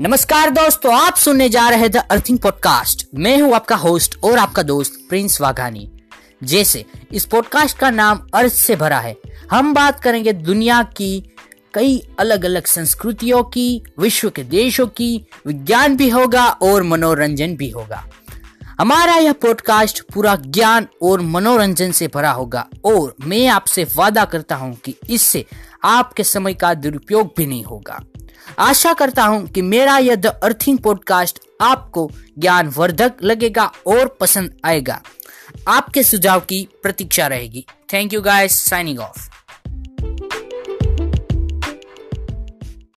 नमस्कार दोस्तों, आप सुनने जा रहे द अर्थिंग पॉडकास्ट। मैं हूं आपका होस्ट और आपका दोस्त प्रिंस वाघानी। जैसे इस पॉडकास्ट का नाम अर्थ से भरा है, हम बात करेंगे दुनिया की कई अलग अलग संस्कृतियों की, विश्व के देशों की। विज्ञान भी होगा और मनोरंजन भी होगा। हमारा यह पॉडकास्ट पूरा ज्ञान और मनोरंजन से भरा होगा और मैं आपसे वादा करता हूं कि इससे आपके समय का दुरुपयोग भी नहीं होगा। आशा करता हूं कि मेरा यह द अर्थिंग पॉडकास्ट आपको ज्ञानवर्धक लगेगा और पसंद आएगा। आपके सुझाव की प्रतीक्षा रहेगी। Thank you guys, signing of.